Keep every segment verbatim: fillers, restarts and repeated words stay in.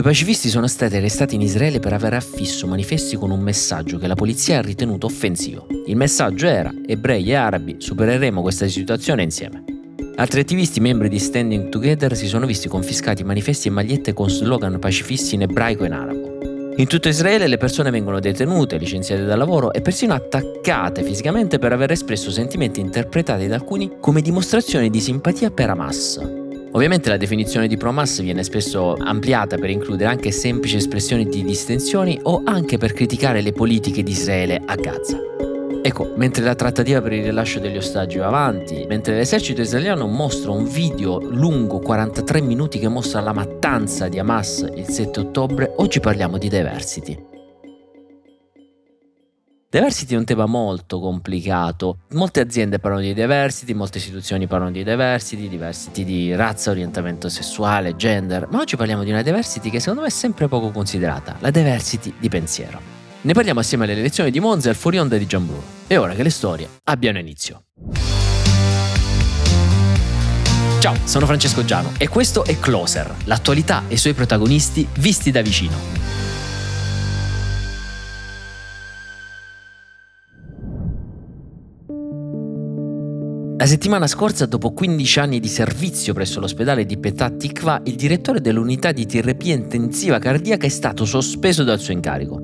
Due pacifisti sono stati arrestati in Israele per aver affisso manifesti con un messaggio che la polizia ha ritenuto offensivo. Il messaggio era: ebrei e arabi, supereremo questa situazione insieme. Altri attivisti, membri di Standing Together, si sono visti confiscati manifesti e magliette con slogan pacifisti in ebraico e in arabo. In tutto Israele le persone vengono detenute, licenziate dal lavoro e persino attaccate fisicamente per aver espresso sentimenti interpretati da alcuni come dimostrazioni di simpatia per Hamas. Ovviamente la definizione di pro-Hamas viene spesso ampliata per includere anche semplici espressioni di distensioni o anche per criticare le politiche di Israele a Gaza. Ecco, mentre la trattativa per il rilascio degli ostaggi va avanti, mentre l'esercito israeliano mostra un video lungo quarantatré minuti che mostra la mattanza di Hamas il sette ottobre, oggi parliamo di Diversity. Diversity è un tema molto complicato. Molte aziende parlano di diversity, molte istituzioni parlano di diversity, diversity di razza, orientamento sessuale, gender, ma oggi parliamo di una diversity che secondo me è sempre poco considerata, la diversity di pensiero. Ne parliamo assieme alle elezioni di Monza e al Fuorionda di Giambruno. È ora che le storie abbiano inizio. Ciao, sono Francesco Giano e questo è Closer, l'attualità e i suoi protagonisti visti da vicino. La settimana scorsa, dopo quindici anni di servizio presso l'ospedale di Petah Tikva, il direttore dell'unità di terapia intensiva cardiaca è stato sospeso dal suo incarico.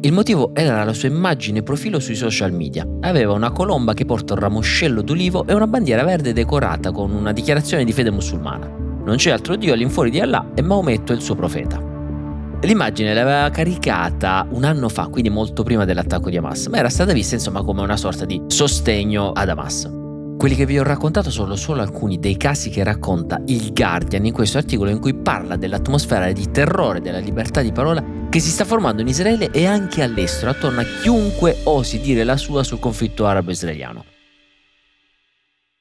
Il motivo era la sua immagine e profilo sui social media. Aveva una colomba che porta un ramoscello d'ulivo e una bandiera verde decorata con una dichiarazione di fede musulmana. Non c'è altro Dio all'infuori di Allah e Maometto è il suo profeta. L'immagine l'aveva caricata un anno fa, quindi molto prima dell'attacco di Hamas, ma era stata vista insomma come una sorta di sostegno ad Hamas. Quelli che vi ho raccontato sono solo alcuni dei casi che racconta il Guardian in questo articolo, in cui parla dell'atmosfera di terrore della libertà di parola che si sta formando in Israele e anche all'estero attorno a chiunque osi dire la sua sul conflitto arabo-israeliano.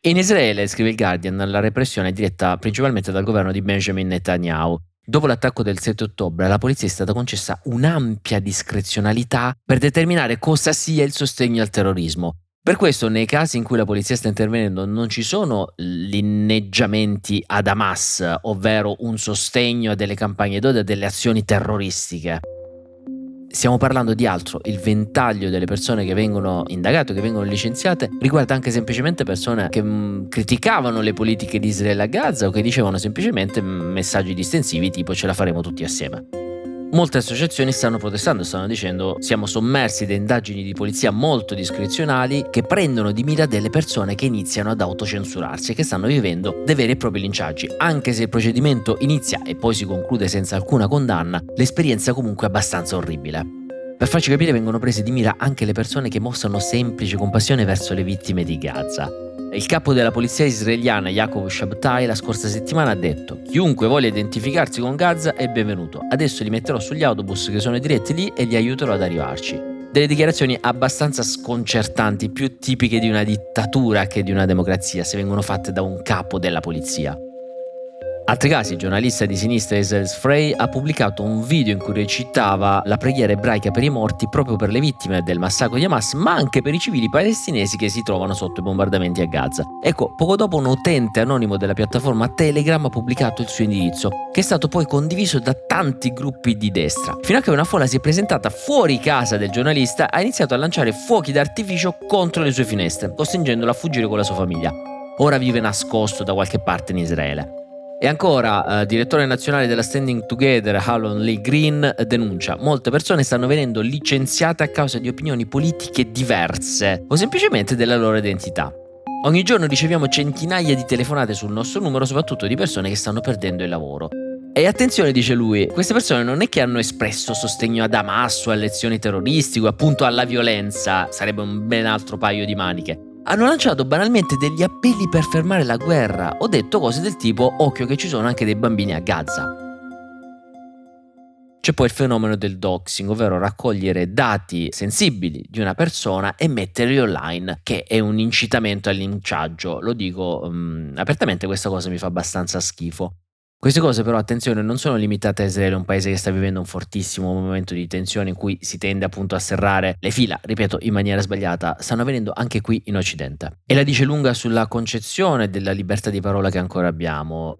In Israele, scrive il Guardian, la repressione è diretta principalmente dal governo di Benjamin Netanyahu. Dopo l'attacco del sette ottobre, alla polizia è stata concessa un'ampia discrezionalità per determinare cosa sia il sostegno al terrorismo. Per questo, nei casi in cui la polizia sta intervenendo, non ci sono linneggiamenti ad Hamas, ovvero un sostegno a delle campagne d'odio, a delle azioni terroristiche. Stiamo parlando di altro. Il ventaglio delle persone che vengono indagate, che vengono licenziate, riguarda anche semplicemente persone che mh, criticavano le politiche di Israele a Gaza o che dicevano semplicemente messaggi distensivi tipo ce la faremo tutti assieme. Molte associazioni stanno protestando, stanno dicendo: siamo sommersi da indagini di polizia molto discrezionali che prendono di mira delle persone che iniziano ad autocensurarsi e che stanno vivendo dei veri e propri linciaggi. Anche se il procedimento inizia e poi si conclude senza alcuna condanna, l'esperienza comunque è abbastanza orribile. Per farci capire, vengono prese di mira anche le persone che mostrano semplice compassione verso le vittime di Gaza. Il capo della polizia israeliana, Yaakov Shabtai, la scorsa settimana ha detto: chiunque voglia identificarsi con Gaza è benvenuto, adesso li metterò sugli autobus che sono diretti lì e li aiuterò ad arrivarci. Delle dichiarazioni abbastanza sconcertanti, più tipiche di una dittatura che di una democrazia, se vengono fatte da un capo della polizia. Altri casi: il giornalista di sinistra Israel Frei ha pubblicato un video in cui recitava la preghiera ebraica per i morti proprio per le vittime del massacro di Hamas, ma anche per i civili palestinesi che si trovano sotto i bombardamenti a Gaza. Ecco, poco dopo un utente anonimo della piattaforma Telegram ha pubblicato il suo indirizzo, che è stato poi condiviso da tanti gruppi di destra, fino a che una folla si è presentata fuori casa del giornalista e ha iniziato a lanciare fuochi d'artificio contro le sue finestre, costringendolo a fuggire con la sua famiglia. Ora vive nascosto da qualche parte in Israele. E ancora, eh, direttore nazionale della Standing Together, Alan Lee Green, denuncia: molte persone stanno venendo licenziate a causa di opinioni politiche diverse o semplicemente della loro identità. Ogni giorno riceviamo centinaia di telefonate sul nostro numero, soprattutto di persone che stanno perdendo il lavoro. E attenzione, dice lui, queste persone non è che hanno espresso sostegno ad Hamas o alle azioni terroristiche o appunto alla violenza, sarebbe un ben altro paio di maniche. Hanno lanciato banalmente degli appelli per fermare la guerra o detto cose del tipo: occhio che ci sono anche dei bambini a Gaza. C'è poi il fenomeno del doxing, ovvero raccogliere dati sensibili di una persona e metterli online, che è un incitamento al linciaggio. Lo dico um, apertamente, questa cosa mi fa abbastanza schifo. Queste cose però, attenzione, non sono limitate a Israele, un paese che sta vivendo un fortissimo momento di tensione in cui si tende appunto a serrare le fila, ripeto, in maniera sbagliata. Stanno avvenendo anche qui in Occidente. E la dice lunga sulla concezione della libertà di parola che ancora abbiamo.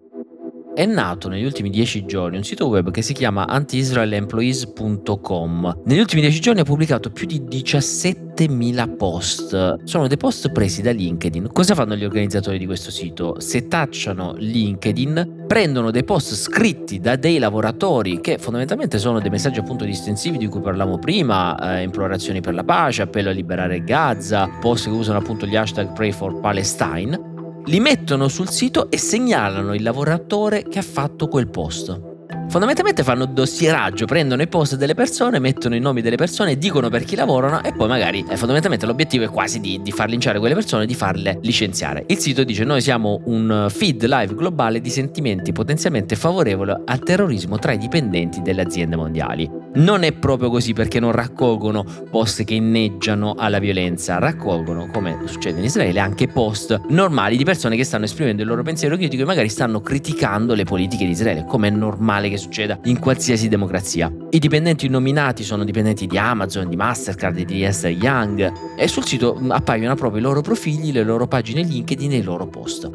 È nato negli ultimi dieci giorni un sito web che si chiama anti israel employees punto com. Negli ultimi dieci giorni ha pubblicato più di diciassettemila post. Sono dei post presi da LinkedIn. Cosa fanno gli organizzatori di questo sito? Setacciano LinkedIn, prendono dei post scritti da dei lavoratori che fondamentalmente sono dei messaggi appunto distensivi di cui parlavamo prima, eh, implorazioni per la pace, appello a liberare Gaza, post che usano appunto gli hashtag Pray for Palestine. Li mettono sul sito e segnalano il lavoratore che ha fatto quel post. Fondamentalmente fanno dossieraggio, prendono i post delle persone, mettono i nomi delle persone, dicono per chi lavorano e poi magari eh, fondamentalmente l'obiettivo è quasi di, di far linciare quelle persone, di farle licenziare. Il sito dice: noi siamo un feed live globale di sentimenti potenzialmente favorevoli al terrorismo tra i dipendenti delle aziende mondiali. Non è proprio così, perché non raccolgono post che inneggiano alla violenza, raccolgono, come succede in Israele, anche post normali di persone che stanno esprimendo il loro pensiero critico e magari stanno criticando le politiche di Israele, come è normale che succeda in qualsiasi democrazia. I dipendenti nominati sono dipendenti di Amazon, di Mastercard, di Ernst and Young e sul sito appaiono proprio i loro profili, le loro pagine LinkedIn e i loro post.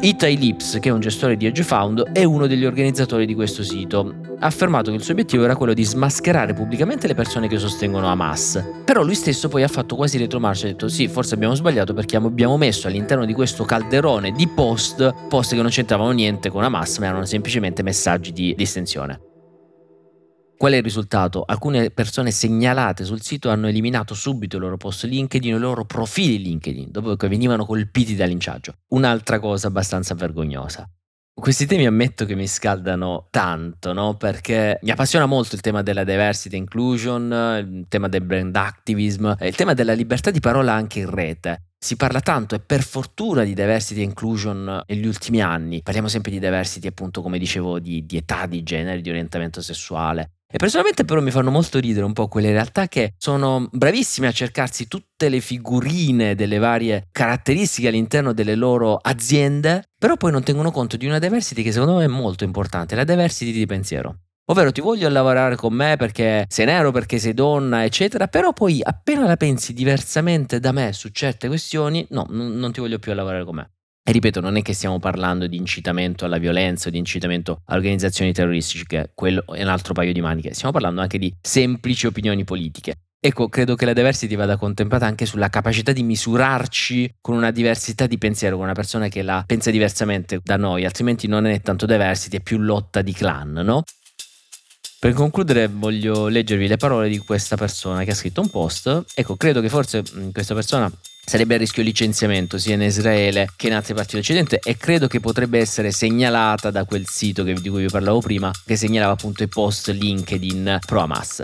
Itai Lips, che è un gestore di AgeFound, è uno degli organizzatori di questo sito. Ha affermato che il suo obiettivo era quello di smascherare pubblicamente le persone che sostengono Hamas. Però lui stesso poi ha fatto quasi retromarcia e ha detto: sì, forse abbiamo sbagliato, perché abbiamo messo all'interno di questo calderone di post, post che non c'entravano niente con Hamas, ma erano semplicemente messaggi di distensione. Qual è il risultato? Alcune persone segnalate sul sito hanno eliminato subito i loro post LinkedIn e i loro profili LinkedIn dopo che venivano colpiti da linciaggio. Un'altra cosa abbastanza vergognosa. Questi temi ammetto che mi scaldano tanto, no? Perché mi appassiona molto il tema della diversity inclusion, il tema del brand activism, il tema della libertà di parola anche in rete. Si parla tanto e per fortuna di diversity e inclusion negli ultimi anni. Parliamo sempre di diversity, appunto, come dicevo, di, di età, di genere, di orientamento sessuale. E personalmente però mi fanno molto ridere un po' quelle realtà che sono bravissime a cercarsi tutte le figurine delle varie caratteristiche all'interno delle loro aziende, però poi non tengono conto di una diversity che secondo me è molto importante, la diversity di pensiero. Ovvero: ti voglio lavorare con me perché sei nero, perché sei donna, eccetera, però poi appena la pensi diversamente da me su certe questioni, no, n- non ti voglio più lavorare con me. E ripeto, non è che stiamo parlando di incitamento alla violenza o di incitamento a organizzazioni terroristiche, quello è un altro paio di maniche, stiamo parlando anche di semplici opinioni politiche. Ecco, credo che la diversity vada contemplata anche sulla capacità di misurarci con una diversità di pensiero, con una persona che la pensa diversamente da noi, altrimenti non è tanto diversity, è più lotta di clan, no? Per concludere voglio leggervi le parole di questa persona che ha scritto un post. Ecco, credo che forse questa persona sarebbe a rischio licenziamento sia in Israele che in altri parti dell'Occidente e credo che potrebbe essere segnalata da quel sito che, di cui vi parlavo prima, che segnalava appunto i post LinkedIn pro Hamas.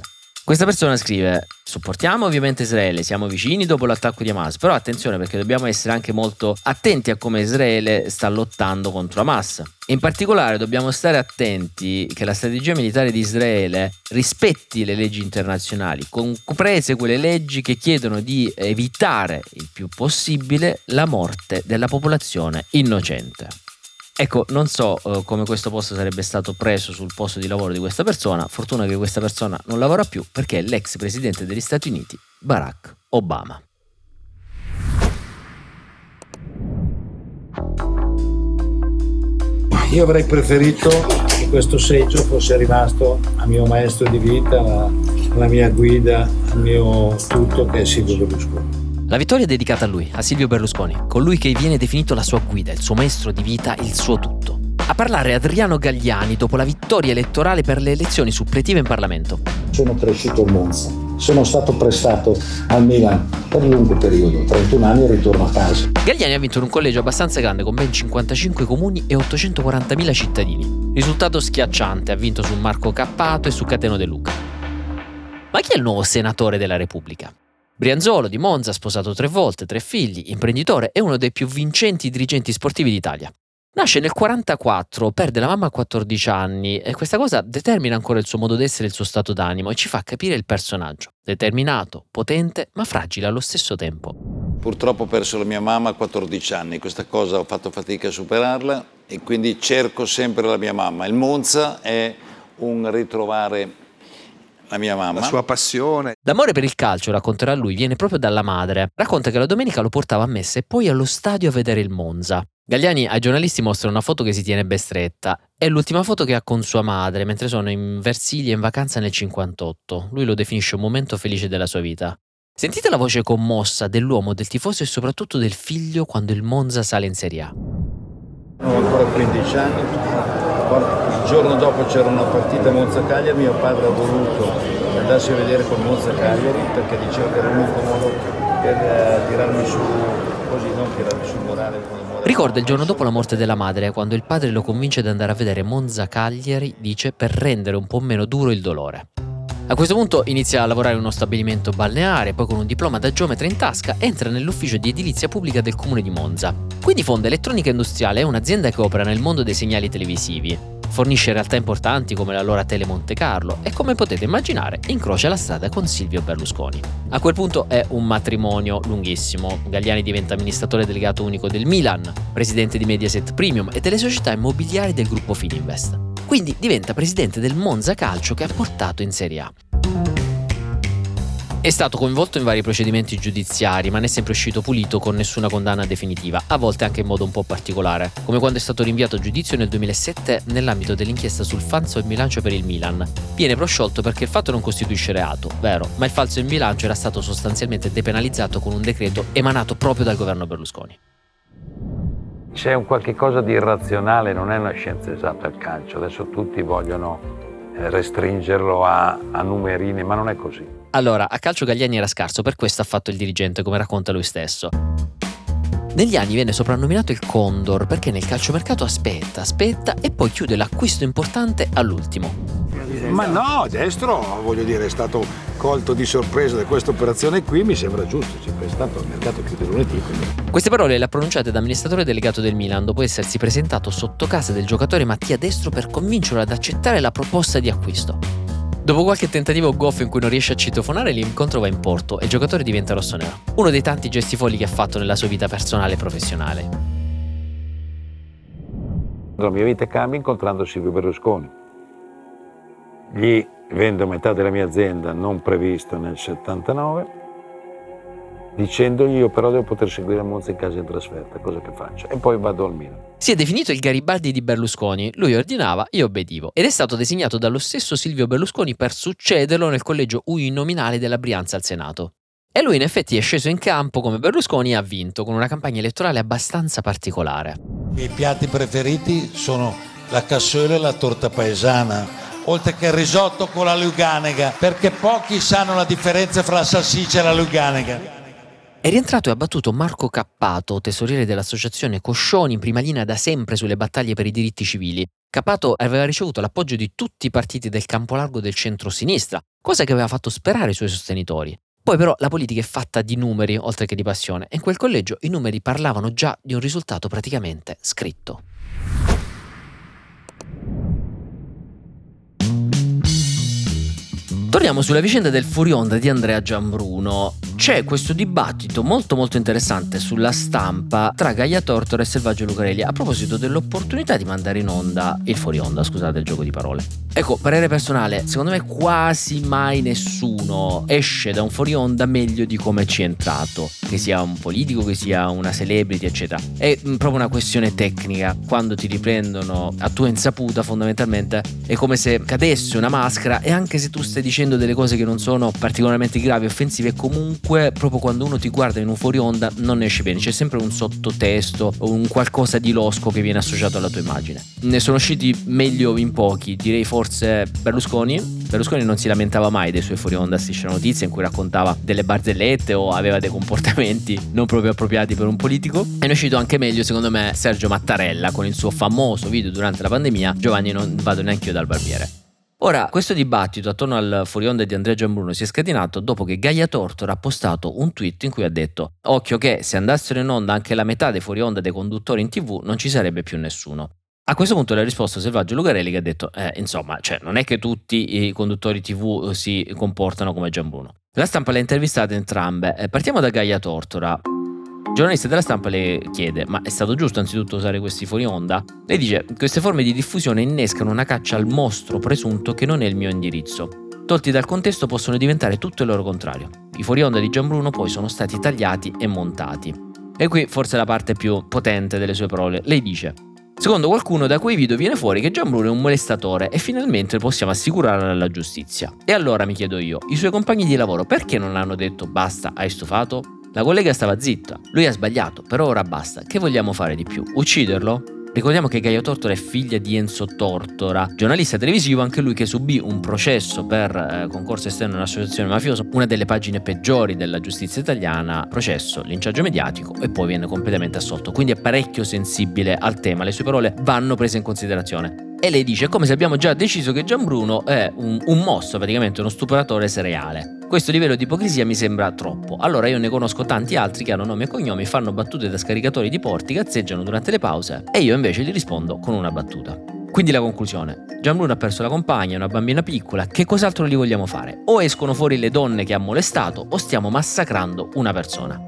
Questa persona scrive: supportiamo ovviamente Israele, siamo vicini dopo l'attacco di Hamas, però attenzione, perché dobbiamo essere anche molto attenti a come Israele sta lottando contro Hamas. In particolare dobbiamo stare attenti che la strategia militare di Israele rispetti le leggi internazionali, comprese quelle leggi che chiedono di evitare il più possibile la morte della popolazione innocente. Ecco, non so eh, come questo posto sarebbe stato preso sul posto di lavoro di questa persona. Fortuna che questa persona non lavora più, perché è l'ex presidente degli Stati Uniti, Barack Obama. Io avrei preferito che questo seggio fosse rimasto al mio maestro di vita, alla mia guida, al mio tutto, che è Silvio Berlusconi. La vittoria è dedicata a lui, a Silvio Berlusconi, colui che viene definito la sua guida, il suo maestro di vita, il suo tutto. A parlare Adriano Galliani dopo la vittoria elettorale per le elezioni suppletive in Parlamento. Sono cresciuto a Monza, sono stato prestato al Milan per un lungo periodo, trentuno anni e ritorno a casa. Galliani ha vinto in un collegio abbastanza grande con ben cinquantacinque comuni e ottocentoquarantamila cittadini. Risultato schiacciante, ha vinto su Marco Cappato e su Cateno De Luca. Ma chi è il nuovo senatore della Repubblica? Brianzolo di Monza, sposato tre volte, tre figli, imprenditore e uno dei più vincenti dirigenti sportivi d'Italia. Nasce nel quarantaquattro, perde la mamma a quattordici anni e questa cosa determina ancora il suo modo d'essere e il suo stato d'animo e ci fa capire il personaggio, determinato, potente ma fragile allo stesso tempo. Purtroppo ho perso la mia mamma a quattordici anni, questa cosa ho fatto fatica a superarla e quindi cerco sempre la mia mamma. Il Monza è un ritrovare la mia mamma. La sua passione. L'amore per il calcio, racconterà lui, viene proprio dalla madre. Racconta che la domenica lo portava a messa e poi allo stadio a vedere il Monza. Galliani ai giornalisti mostra una foto che si tiene ben stretta. È l'ultima foto che ha con sua madre mentre sono in Versilia in vacanza nel cinquantotto. Lui lo definisce un momento felice della sua vita. Sentite la voce commossa dell'uomo, del tifoso e soprattutto del figlio quando il Monza sale in Serie A. Ho ancora quindici anni, il giorno dopo c'era una partita Monza-Cagliari, mio padre ha voluto andarsi a vedere con Monza-Cagliari perché diceva che era l'unico modo per tirarmi su, così non tirarmi su morale. Ricorda il giorno dopo la morte della madre, quando il padre lo convince ad andare a vedere Monza-Cagliari, dice, per rendere un po' meno duro il dolore. A questo punto inizia a lavorare in uno stabilimento balneare, poi con un diploma da geometra in tasca entra nell'ufficio di edilizia pubblica del comune di Monza. Qui diffonde Elettronica Industriale, è un'azienda che opera nel mondo dei segnali televisivi. Fornisce realtà importanti come l'allora Tele Monte Carlo e, come potete immaginare, incrocia la strada con Silvio Berlusconi. A quel punto è un matrimonio lunghissimo. Galliani diventa amministratore delegato unico del Milan, presidente di Mediaset Premium e delle società immobiliari del gruppo Fininvest. Quindi diventa presidente del Monza Calcio che ha portato in Serie A. È stato coinvolto in vari procedimenti giudiziari, ma ne è sempre uscito pulito con nessuna condanna definitiva, a volte anche in modo un po' particolare, come quando è stato rinviato a giudizio nel duemilasette nell'ambito dell'inchiesta sul falso in bilancio per il Milan. Viene prosciolto perché il fatto non costituisce reato, vero, ma il falso in bilancio era stato sostanzialmente depenalizzato con un decreto emanato proprio dal governo Berlusconi. C'è un qualche cosa di irrazionale, non è una scienza esatta il calcio, adesso tutti vogliono restringerlo a, a numerini, ma non è così. Allora, a calcio Galliani era scarso, per questo ha fatto il dirigente, come racconta lui stesso. Negli anni viene soprannominato il Condor, perché nel calciomercato aspetta, aspetta e poi chiude l'acquisto importante all'ultimo. Ma no, Destro, voglio dire, è stato colto di sorpresa da questa operazione qui, mi sembra giusto, cioè, è stato il mercato chiude lunedì. Quindi. Queste parole le ha pronunciate da amministratore delegato del Milan dopo essersi presentato sotto casa del giocatore Mattia Destro per convincerlo ad accettare la proposta di acquisto. Dopo qualche tentativo goffo in cui non riesce a citofonare, l'incontro va in porto e il giocatore diventa rossonero. Uno dei tanti gesti folli che ha fatto nella sua vita personale e professionale. La mia vita cambia incontrando Silvio Berlusconi. Gli vendo metà della mia azienda non prevista nel settantanove, dicendogli io però devo poter seguire Monza in casa in trasferta, cosa che faccio? E poi vado al Milan. Si è definito il Garibaldi di Berlusconi, lui ordinava, io obbedivo, ed è stato designato dallo stesso Silvio Berlusconi per succederlo nel collegio uninominale della Brianza al Senato. E lui in effetti è sceso in campo come Berlusconi e ha vinto, con una campagna elettorale abbastanza particolare. I miei piatti preferiti sono la cassola e la torta paesana, oltre che il risotto con la luganega, perché pochi sanno la differenza fra la salsiccia e la luganega. È rientrato e abbattuto Marco Cappato, tesoriere dell'associazione Coscioni, in prima linea da sempre sulle battaglie per i diritti civili. Cappato aveva ricevuto l'appoggio di tutti i partiti del campo largo del centro-sinistra, cosa che aveva fatto sperare i suoi sostenitori. Poi però la politica è fatta di numeri, oltre che di passione, e in quel collegio i numeri parlavano già di un risultato praticamente scritto. Torniamo sulla vicenda del Fuorionda di Andrea Giambruno. C'è questo dibattito molto molto interessante sulla stampa tra Gaia Tortora e Selvaggio Lucarelli a proposito dell'opportunità di mandare in onda il Fuorionda, scusate il gioco di parole. Ecco, parere personale, secondo me quasi mai nessuno esce da un Fuorionda meglio di come ci è entrato, che sia un politico, che sia una celebrity, eccetera. È proprio una questione tecnica, quando ti riprendono a tua insaputa fondamentalmente è come se cadesse una maschera e anche se tu stai dicendo dicendo delle cose che non sono particolarmente gravi, offensive, comunque proprio quando uno ti guarda in un fuorionda non ne esce bene, c'è sempre un sottotesto o un qualcosa di losco che viene associato alla tua immagine. Ne sono usciti meglio in pochi, direi forse Berlusconi. Berlusconi non si lamentava mai dei suoi fuorionda a Striscia la Notizia in cui raccontava delle barzellette o aveva dei comportamenti non proprio appropriati per un politico. E ne è uscito anche meglio secondo me Sergio Mattarella con il suo famoso video durante la pandemia, Giovanni non vado neanche io dal barbiere. Ora, questo dibattito attorno al fuorionda di Andrea Giambruno si è scatenato dopo che Gaia Tortora ha postato un tweet in cui ha detto «Occhio che se andassero in onda anche la metà dei fuorionda dei conduttori in tv non ci sarebbe più nessuno». A questo punto le ha risposto Selvaggio Lucarelli che ha detto eh, insomma, cioè non è che tutti i conduttori tv si comportano come Giambruno. La stampa le ha intervistate entrambe. Partiamo da Gaia Tortora. Il giornalista della stampa le chiede, ma è stato giusto anzitutto usare questi fuorionda? Lei dice, queste forme di diffusione innescano una caccia al mostro presunto che non è il mio indirizzo. Tolti dal contesto possono diventare tutto il loro contrario. I fuorionda di Giambruno poi sono stati tagliati e montati. E qui forse è la parte più potente delle sue parole. Lei dice: secondo qualcuno da quei video viene fuori che Giambruno è un molestatore e finalmente possiamo assicurarlo alla giustizia. E allora mi chiedo io, i suoi compagni di lavoro perché non hanno detto basta, hai stufato? La collega stava zitta, lui ha sbagliato, però ora basta, che vogliamo fare di più? Ucciderlo? Ricordiamo che Gaia Tortora è figlia di Enzo Tortora, giornalista televisivo, anche lui che subì un processo per eh, concorso esterno in un'associazione mafiosa, una delle pagine peggiori della giustizia italiana, processo, linciaggio mediatico, e poi viene completamente assolto. Quindi è parecchio sensibile al tema, le sue parole vanno prese in considerazione. E lei dice, come se abbiamo già deciso che Giambruno è un, un mosso, praticamente uno stupratore seriale. Questo livello di ipocrisia mi sembra troppo. Allora io ne conosco tanti altri che hanno nomi e cognomi, fanno battute da scaricatori di porti, cazzeggiano durante le pause e io invece gli rispondo con una battuta. Quindi la conclusione. Giambruno ha perso la compagna, una bambina piccola, che cos'altro gli vogliamo fare? O escono fuori le donne che ha molestato o stiamo massacrando una persona.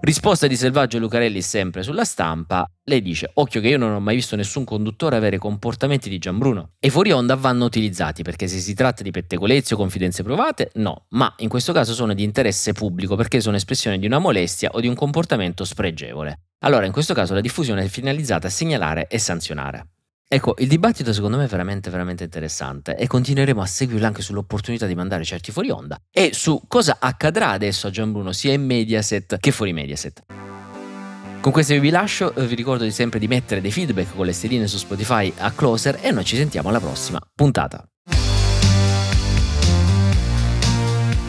Risposta di Selvaggio Lucarelli sempre sulla Stampa. Lei dice: occhio che io non ho mai visto nessun conduttore avere comportamenti di Giambruno. E fuorionda vanno utilizzati perché se si tratta di pettegolezzi o confidenze provate, no, ma in questo caso sono di interesse pubblico perché sono espressione di una molestia o di un comportamento spregevole. Allora in questo caso la diffusione è finalizzata a segnalare e sanzionare. Ecco, il dibattito secondo me è veramente veramente interessante e continueremo a seguirlo anche sull'opportunità di mandare certi fuori onda e su cosa accadrà adesso a Giambruno sia in Mediaset che fuori Mediaset. Con questo io vi lascio, vi ricordo di sempre di mettere dei feedback con le stelline su Spotify a Closer e noi ci sentiamo alla prossima puntata.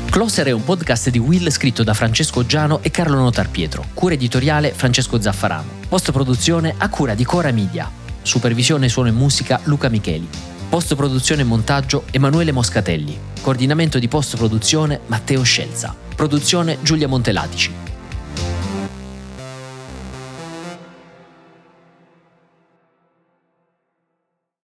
Closer è un podcast di Will scritto da Francesco Giano e Carlo Notarpietro, cura editoriale Francesco Zaffarano, post-produzione a cura di Cora Media. Supervisione suono e musica Luca Micheli. Post-produzione e montaggio Emanuele Moscatelli. Coordinamento di post-produzione Matteo Scelza. Produzione Giulia Montelatici.